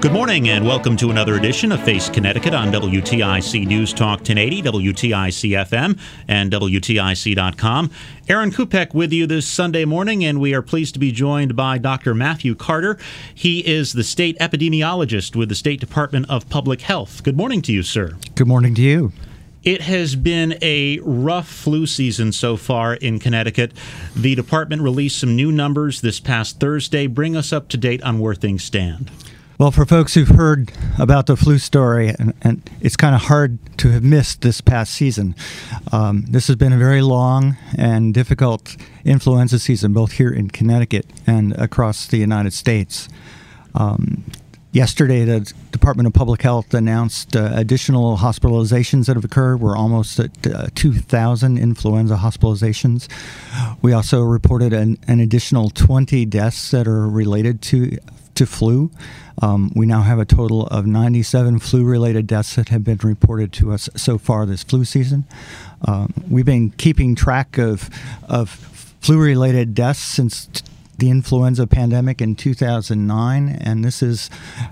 Good morning and welcome to another edition of Face Connecticut on WTIC News Talk 1080, WTIC FM, and WTIC.com. Aaron Kupek with you this Sunday morning, and we are pleased to be joined by Dr. Matthew Carter. He is the state epidemiologist with the State Department of Public Health. Good morning to you, sir. Good morning to you. It has been a rough flu season so far in Connecticut. The department released some new numbers this past Thursday. Bring us up to date on where things stand. Well, for folks who've heard about the flu story, and it's kind of hard to have missed this past season. This has been a very long and difficult influenza season, both here in Connecticut and across the United States. Yesterday, the Department of Public Health announced additional hospitalizations that have occurred. We're almost at 2,000 influenza hospitalizations. We also reported an additional 20 deaths that are related to flu. We now have a total of 97 flu-related deaths that have been reported to us so far this flu season. We've been keeping track of flu-related deaths since the influenza pandemic in 2009, and this is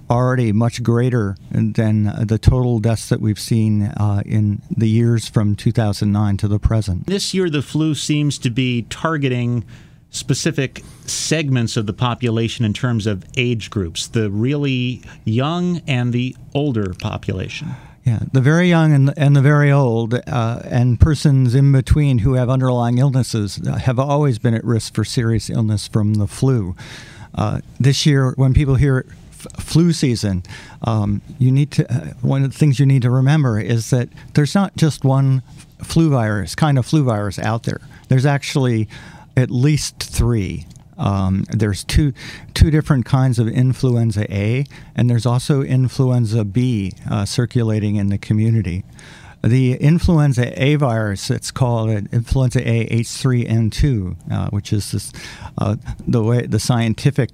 already much greater than the total deaths that we've seen in the years from 2009 to the present. This year, the flu seems to be targeting specific segments of the population in terms of age groups, the really young and the older population. Yeah, the very young and the very old and persons in between who have underlying illnesses have always been at risk for serious illness from the flu. This year, when people hear flu season, you need to. One of the things you need to remember is that there's not just one flu virus, kind of flu virus out there. There's actually at least three. There's two different kinds of influenza A, and there's also influenza B circulating in the community. The influenza A virus, it's called influenza A H3N2, which is this, the scientific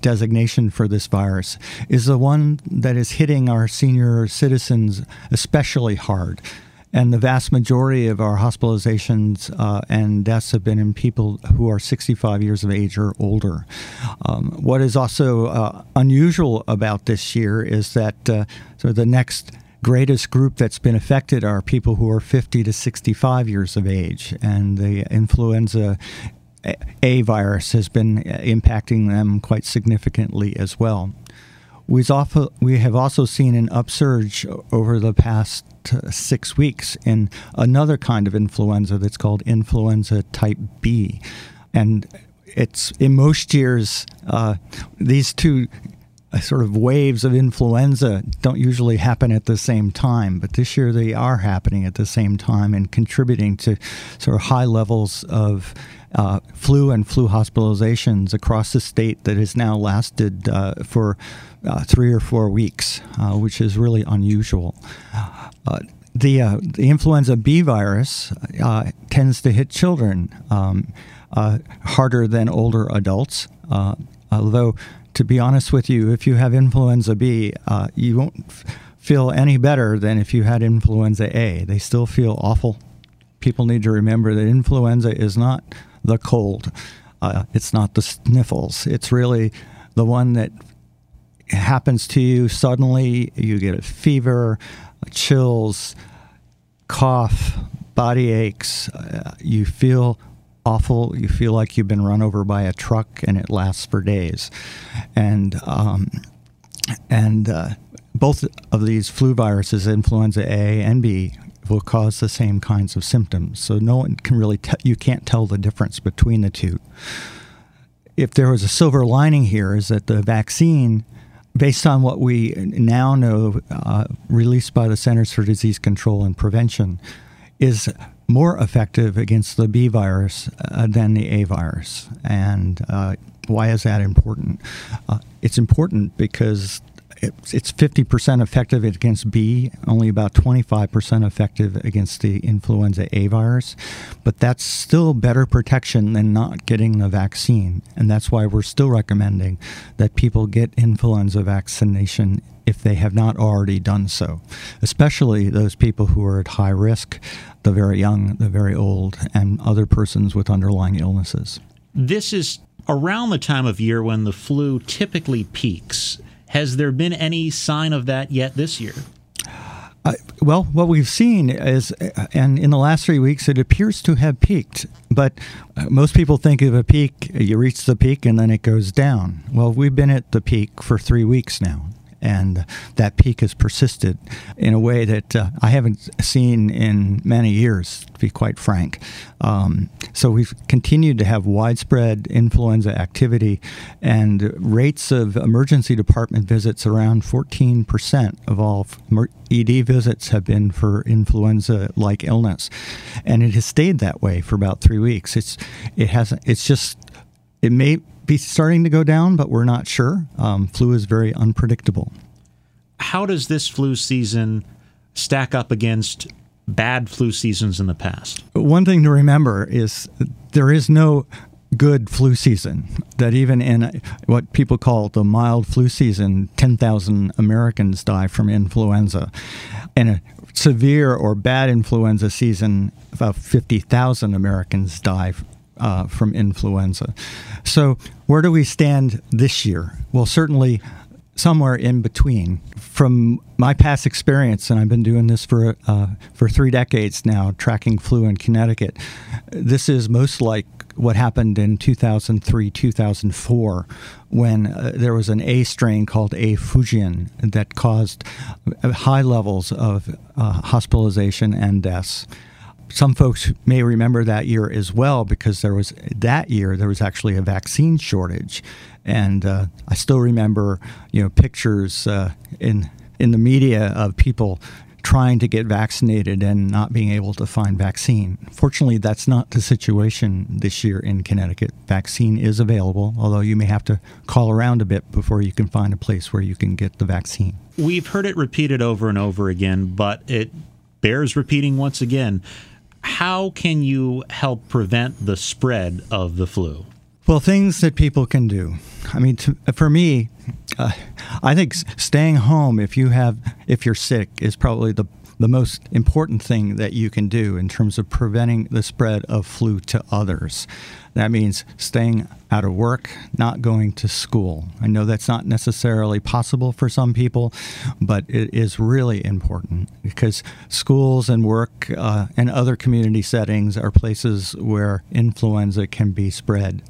designation for this virus, is the one that is hitting our senior citizens especially hard. And the vast majority of our hospitalizations and deaths have been in people who are 65 years of age or older. What is also unusual about this year is that so the next greatest group that's been affected are people who are 50 to 65 years of age, and the influenza A virus has been impacting them quite significantly as well. We have also seen an upsurge over the past 6 weeks in another kind of influenza that's called influenza type B. And it's in most years, these two sort of waves of influenza don't usually happen at the same time, but this year they are happening at the same time and contributing to sort of high levels of flu and flu hospitalizations across the state that has now lasted for 3 or 4 weeks, which is really unusual. The influenza B virus tends to hit children harder than older adults, although to be honest with you, if you have influenza B, you won't feel any better than if you had influenza A. They still feel awful. People need to remember that influenza is not the cold. It's not the sniffles. It's really the one that happens to you suddenly. You get a fever, chills, cough, body aches. You feel awful. You feel like you've been run over by a truck, and it lasts for days. And both of these flu viruses, influenza A and B, will cause the same kinds of symptoms. So no one can really you can't tell the difference between the two. If there was a silver lining here, is that the vaccine, based on what we now know, released by the Centers for Disease Control and Prevention, is more effective against the B virus than the A virus. And why is that important? It's important because it's 50% effective against B, only about 25% effective against the influenza A virus. But that's still better protection than not getting the vaccine. And that's why we're still recommending that people get influenza vaccination if they have not already done so, especially those people who are at high risk, the very young, the very old, and other persons with underlying illnesses. This is around the time of year when the flu typically peaks. Has there been any sign of that yet this year? Well, what we've seen is, and in the last 3 weeks, it appears to have peaked. But most people think of a peak, you reach the peak, and then it goes down. Well, we've been at the peak for 3 weeks now, and that peak has persisted in a way that I haven't seen in many years, to be quite frank. So we've continued to have widespread influenza activity and rates of emergency department visits around 14% of all ED visits have been for influenza-like illness. And it has stayed that way for about 3 weeks. It may be starting to go down, but we're not sure. Flu is very unpredictable. How does this flu season stack up against bad flu seasons in the past? One thing to remember is there is no good flu season, that even in what people call the mild flu season, 10,000 Americans die from influenza. In a severe or bad influenza season, about 50,000 Americans die from influenza. So where do we stand this year? Well, certainly somewhere in between. From my past experience, and I've been doing this for 3 decades now, tracking flu in Connecticut, this is most like what happened in 2003, 2004, when there was an A strain called A Fujian that caused high levels of hospitalization and deaths. Some folks may remember that year as well, because that year there was actually a vaccine shortage, and I still remember, pictures in the media of people trying to get vaccinated and not being able to find vaccine. Fortunately, that's not the situation this year in Connecticut. Vaccine is available, although you may have to call around a bit before you can find a place where you can get the vaccine. We've heard it repeated over and over again, but it bears repeating once again. How can you help prevent the spread of the flu? Well, things that people can do. For me, I think staying home if you're sick is probably the most important thing that you can do in terms of preventing the spread of flu to others. That means staying out of work, not going to school. I know that's not necessarily possible for some people, but it is really important, because schools and work and other community settings are places where influenza can be spread.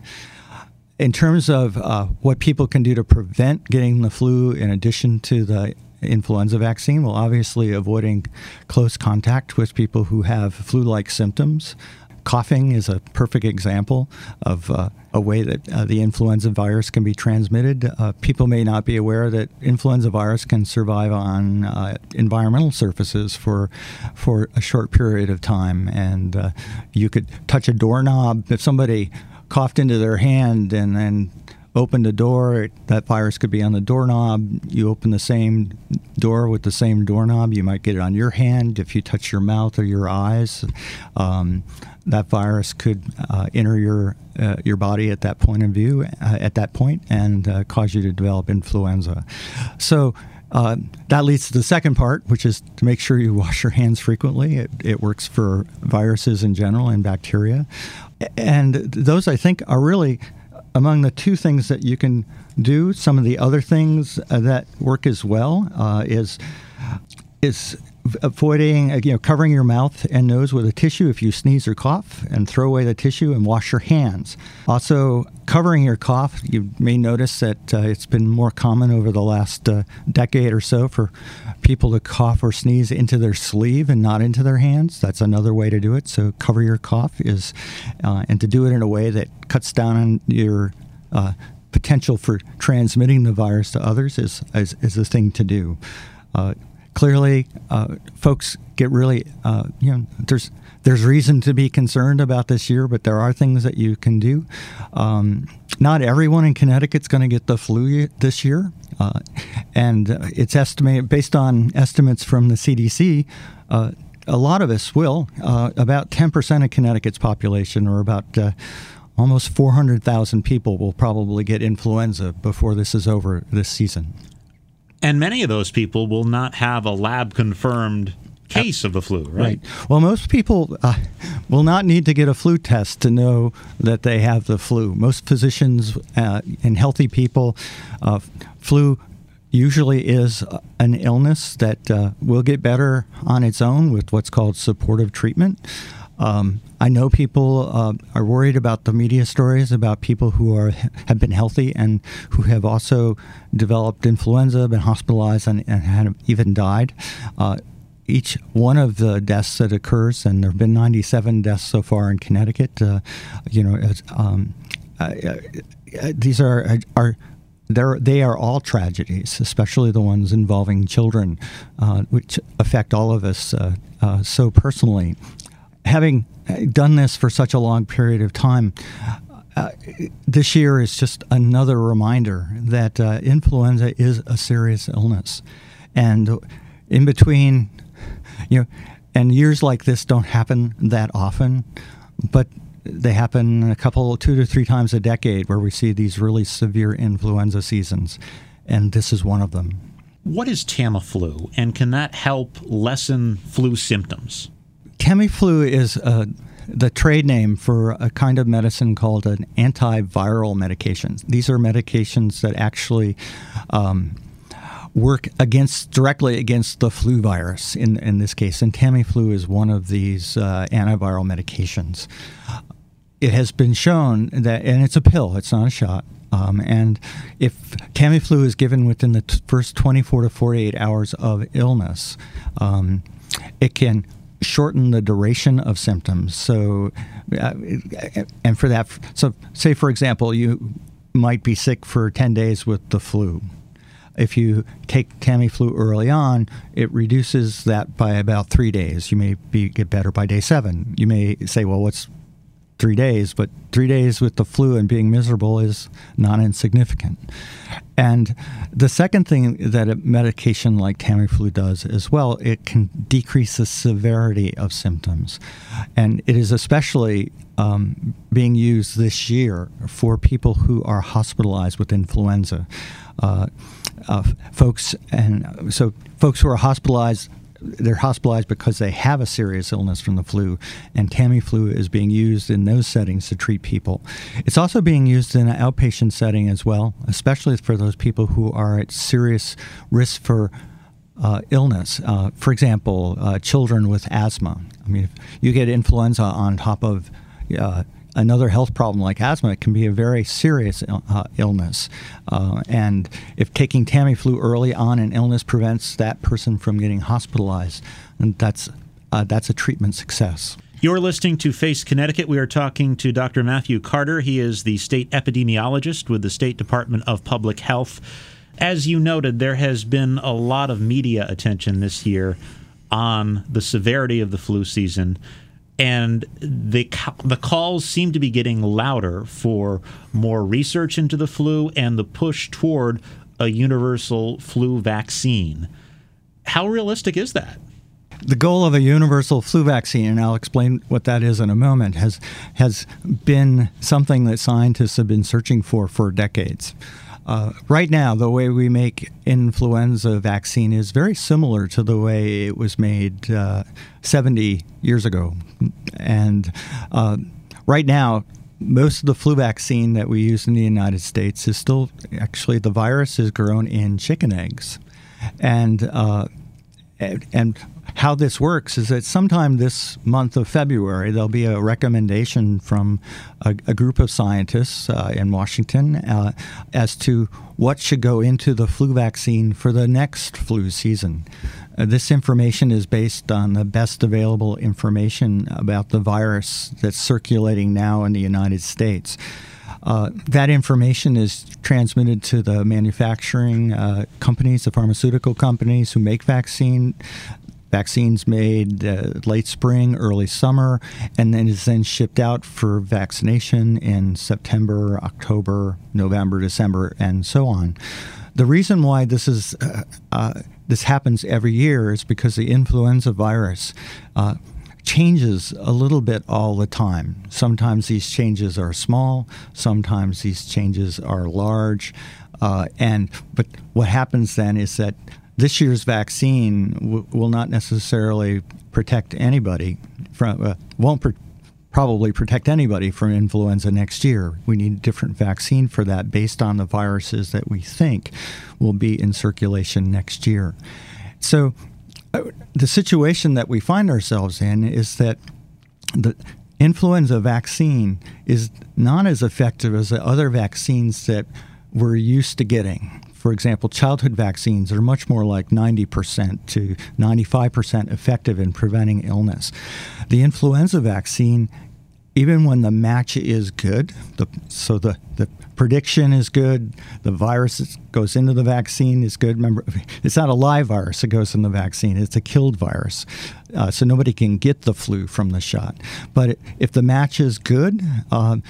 In terms of what people can do to prevent getting the flu in addition to the influenza vaccine, well, obviously avoiding close contact with people who have flu-like symptoms. Coughing is a perfect example of a way that the influenza virus can be transmitted. People may not be aware that influenza virus can survive on environmental surfaces for a short period of time, and you could touch a doorknob. If somebody coughed into their hand and then opened a door, that virus could be on the doorknob. You open the same door with the same doorknob, you might get it on your hand. If you touch your mouth or your eyes, that virus could enter your body at that point of view, and cause you to develop influenza. So that leads to the second part, which is to make sure you wash your hands frequently. It works for viruses in general and bacteria. And those, I think, are really among the two things that you can do. Some of the other things that work as well is avoiding, covering your mouth and nose with a tissue if you sneeze or cough, and throw away the tissue and wash your hands. Also, covering your cough, you may notice that it's been more common over the last decade or so for people to cough or sneeze into their sleeve and not into their hands. That's another way to do it. So cover your cough and to do it in a way that cuts down on your potential for transmitting the virus to others is the thing to do. clearly folks get really, there's reason to be concerned about this year, but there are things that you can do. Not everyone in Connecticut's going to get the flu this year. And it's estimated, based on estimates from the CDC, a lot of us will. About 10% of Connecticut's population, or about almost 400,000 people, will probably get influenza before this is over this season. And many of those people will not have a lab-confirmed case of the flu, right? Well, most people will not need to get a flu test to know that they have the flu. Most physicians and healthy people, flu usually is an illness that will get better on its own with what's called supportive treatment. I know people are worried about the media stories about people who have been healthy and who have also developed influenza, been hospitalized, and have even died. Each one of the deaths that occurs, and there have been 97 deaths so far in Connecticut, these are all tragedies, especially the ones involving children, which affect all of us so personally. Having done this for such a long period of time, this year is just another reminder that influenza is a serious illness. And in between, and years like this don't happen that often, but they happen two to three times a decade where we see these really severe influenza seasons, and this is one of them. What is Tamiflu, and can that help lessen flu symptoms? Tamiflu is the trade name for a kind of medicine called an antiviral medication. These are medications that actually work directly against the flu virus in this case. And Tamiflu is one of these antiviral medications. It has been shown that, and it's a pill, it's not a shot, and if Tamiflu is given within the first 24 to 48 hours of illness, it can shorten the duration of symptoms. So, and for that, so say, for example, you might be sick for 10 days with the flu. If you take Tamiflu early on, it reduces that by about 3 days. You may get better by day 7. You may say, well, what's 3 days? But 3 days with the flu and being miserable is not insignificant. And the second thing that a medication like Tamiflu does as well, it can decrease the severity of symptoms. And it is especially being used this year for people who are hospitalized with influenza. Folks who are hospitalized, they're hospitalized because they have a serious illness from the flu, and Tamiflu is being used in those settings to treat people. It's also being used in an outpatient setting as well, especially for those people who are at serious risk for illness. For example, children with asthma. I mean, if you get influenza on top of another health problem like asthma, it can be a very serious illness. And if taking Tamiflu early on in illness prevents that person from getting hospitalized, and that's a treatment success. You're listening to Face Connecticut. We are talking to Dr. Matthew Carter. He is the state epidemiologist with the State Department of Public Health. As you noted, there has been a lot of media attention this year on the severity of the flu season. And the calls seem to be getting louder for more research into the flu and the push toward a universal flu vaccine. How realistic is that? The goal of a universal flu vaccine, and I'll explain what that is in a moment, has been something that scientists have been searching for decades. Right now, the way we make influenza vaccine is very similar to the way it was made 70 years ago. And right now, most of the flu vaccine that we use in the United States is still, actually, the virus is grown in chicken eggs. And how this works is that sometime this month of February, there'll be a recommendation from a group of scientists in Washington as to what should go into the flu vaccine for the next flu season. This information is based on the best available information about the virus that's circulating now in the United States. That information is transmitted to the manufacturing companies, the pharmaceutical companies who make vaccines made late spring, early summer, and then is then shipped out for vaccination in September, October, November, December, and so on. The reason why this is this happens every year is because the influenza virus changes a little bit all the time. Sometimes these changes are small, sometimes these changes are large, but what happens then is that this year's vaccine will not necessarily protect anybody from probably protect anybody from influenza next year. We need a different vaccine for that based on the viruses that we think will be in circulation next year. So the situation that we find ourselves in is that the influenza vaccine is not as effective as the other vaccines that we're used to getting. For example, childhood vaccines are much more like 90% to 95% effective in preventing illness. The influenza vaccine, even when the match is good, so the prediction is good, the virus that goes into the vaccine is good. Remember, it's not a live virus that goes in the vaccine. It's a killed virus. So nobody can get the flu from the shot. But if the match is good, the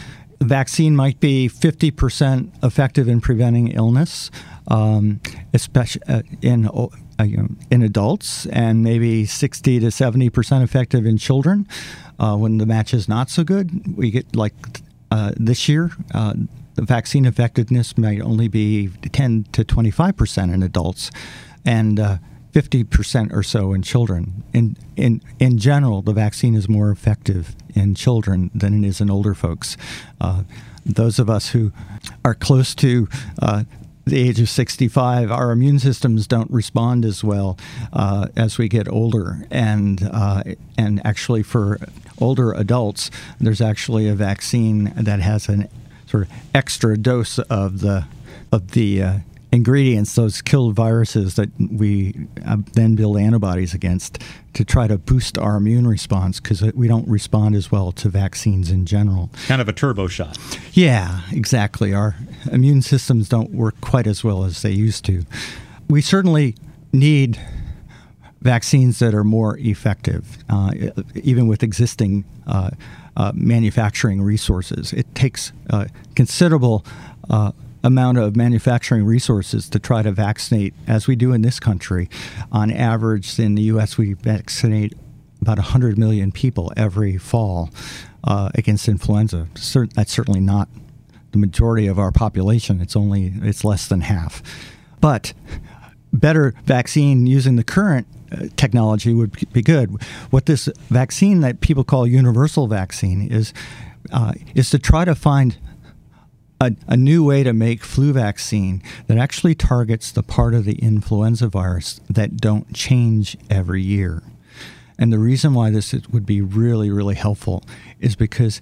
vaccine might be 50% effective in preventing illness, especially in adults, and maybe 60 to 70% effective in children. When the match is not so good, we get like this year, the vaccine effectiveness might only be 10 to 25% in adults, and 50% or so in children. In general, the vaccine is more effective in children than it is in older folks. Those of us who are close to the age of 65, our immune systems don't respond as well as we get older. And actually, for older adults, there's actually a vaccine that has an sort of extra dose of the ingredients, those killed viruses that we then build antibodies against to try to boost our immune response, because we don't respond as well to vaccines in general. Kind of a turbo shot. Yeah, exactly. Our immune systems don't work quite as well as they used to. We certainly need vaccines that are more effective, even with existing manufacturing resources. It takes considerable amount of manufacturing resources to try to vaccinate, as we do in this country. On average, in the U.S., we vaccinate about 100 million people every fall against influenza. That's certainly not the majority of our population. It's less than half. But better vaccine using the current technology would be good. What this vaccine that people call universal vaccine is to try to find a new way to make flu vaccine that actually targets the part of the influenza virus that don't change every year. And the reason why this would be really, really helpful is because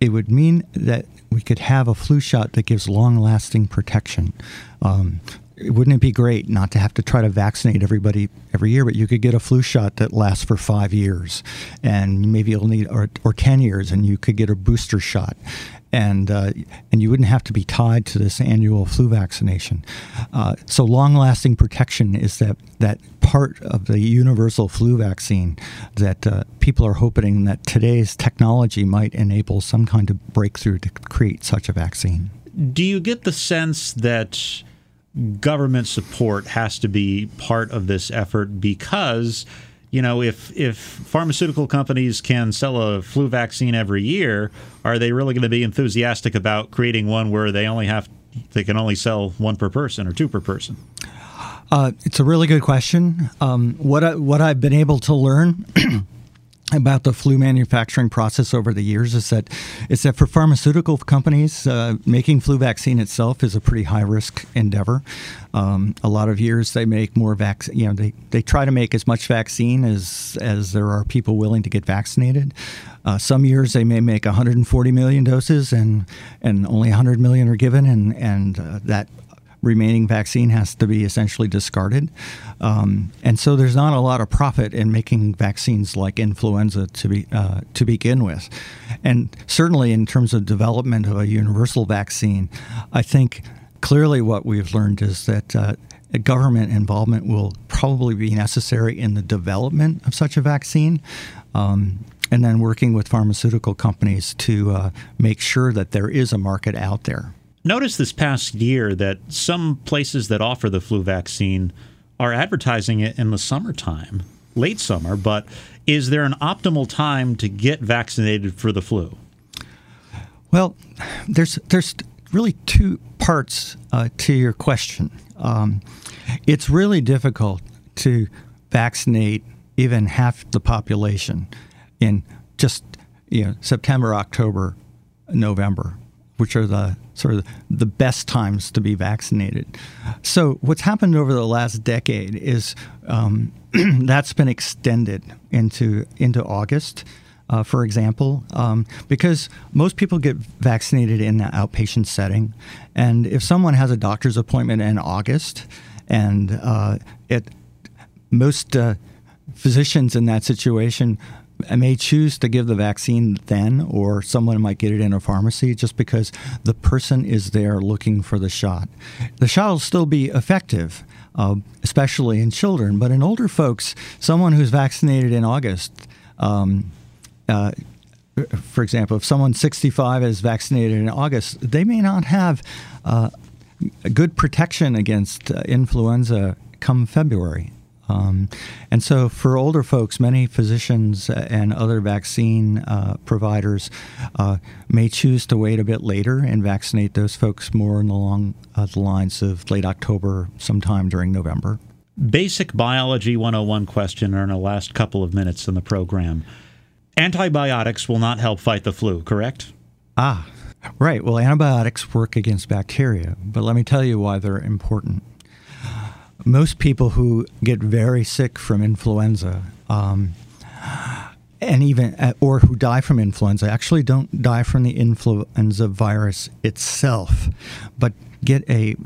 it would mean that we could have a flu shot that gives long-lasting protection. Wouldn't it be great not to have to try to vaccinate everybody every year, but you could get a flu shot that lasts for 5 years, and maybe you'll need or 10 years, and you could get a booster shot, and you wouldn't have to be tied to this annual flu vaccination. So long-lasting protection is that part of the universal flu vaccine that people are hoping that today's technology might enable some kind of breakthrough to create such a vaccine. Do you get the sense that government support has to be part of this effort? Because, you know, if pharmaceutical companies can sell a flu vaccine every year, are they really going to be enthusiastic about creating one where they can only sell one per person or two per person? It's a really good question. What I've been able to learn about the flu manufacturing process over the years is that for pharmaceutical companies, making flu vaccine itself is a pretty high-risk endeavor. A lot of years they make more vaccine. You know, they try to make as much vaccine as there are people willing to get vaccinated. Some years they may make 140 million doses and only 100 million are given, and that remaining vaccine has to be essentially discarded. And so there's not a lot of profit in making vaccines like influenza to begin with. And certainly in terms of development of a universal vaccine, I think clearly what we've learned is that government involvement will probably be necessary in the development of such a vaccine. And then working with pharmaceutical companies to make sure that there is a market out there. Notice this past year that some places that offer the flu vaccine are advertising it in the summertime, late summer, but is there an optimal time to get vaccinated for the flu? Well, there's really two parts to your question. It's really difficult to vaccinate even half the population in just September, October, November, which are the sort of the best times to be vaccinated. So what's happened over the last decade is that's been extended into August, for example, because most people get vaccinated in the outpatient setting. And if someone has a doctor's appointment in August, and most physicians in that situation may choose to give the vaccine then, or someone might get it in a pharmacy just because the person is there looking for the shot. The shot will still be effective, especially in children. But in older folks, someone who's vaccinated in August, for example, if someone 65 is vaccinated in August, they may not have good protection against influenza come February. And so for older folks, many physicians and other vaccine providers may choose to wait a bit later and vaccinate those folks more along the lines of late October, sometime during November. Basic Biology 101 question in our last couple of minutes in the program. Antibiotics will not help fight the flu, correct? Right. Well, antibiotics work against bacteria, but let me tell you why they're important. Most people who get very sick from influenza or who die from influenza actually don't die from the influenza virus itself, but get a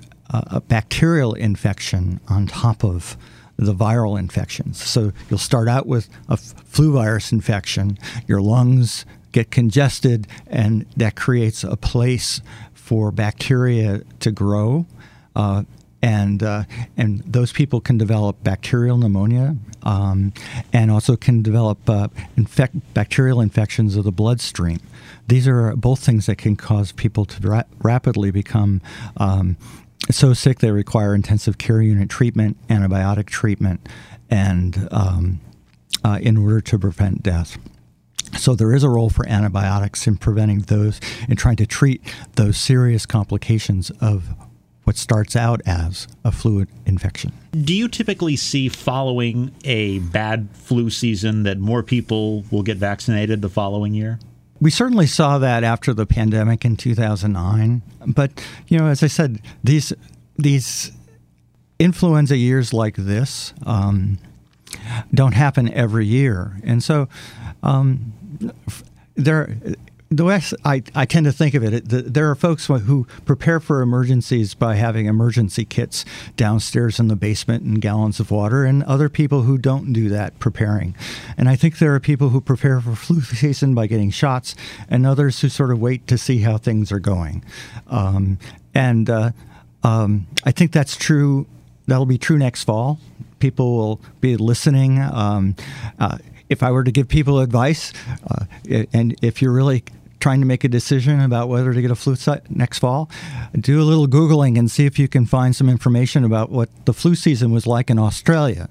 bacterial infection on top of the viral infections. So you'll start out with a flu virus infection, your lungs get congested, and that creates a place for bacteria to grow. And those people can develop bacterial pneumonia and also can develop bacterial infections of the bloodstream. These are both things that can cause people to rapidly become so sick they require intensive care unit treatment, antibiotic treatment, and in order to prevent death. So there is a role for antibiotics in preventing those and trying to treat those serious complications of what starts out as a flu infection. Do you typically see following a bad flu season that more people will get vaccinated the following year? We certainly saw that after the pandemic in 2009. But, as I said, these influenza years like this don't happen every year. And so the way I tend to think of it, there are folks who prepare for emergencies by having emergency kits downstairs in the basement and gallons of water, and other people who don't do that preparing. And I think there are people who prepare for flu season by getting shots, and others who sort of wait to see how things are going. I think that's true. That'll be true next fall. People will be listening. If I were to give people advice, and if you're really trying to make a decision about whether to get a flu shot next fall, do a little Googling and see if you can find some information about what the flu season was like in Australia,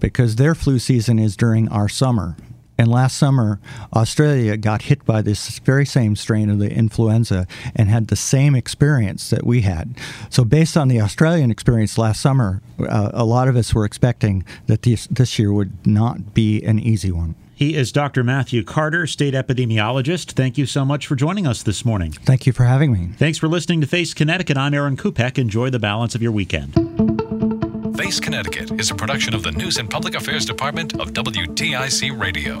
because their flu season is during our summer. And last summer, Australia got hit by this very same strain of the influenza and had the same experience that we had. So based on the Australian experience last summer, a lot of us were expecting that this year would not be an easy one. He is Dr. Matthew Carter, state epidemiologist. Thank you so much for joining us this morning. Thank you for having me. Thanks for listening to Face Connecticut. I'm Aaron Kupek. Enjoy the balance of your weekend. Face Connecticut is a production of the News and Public Affairs Department of WTIC Radio.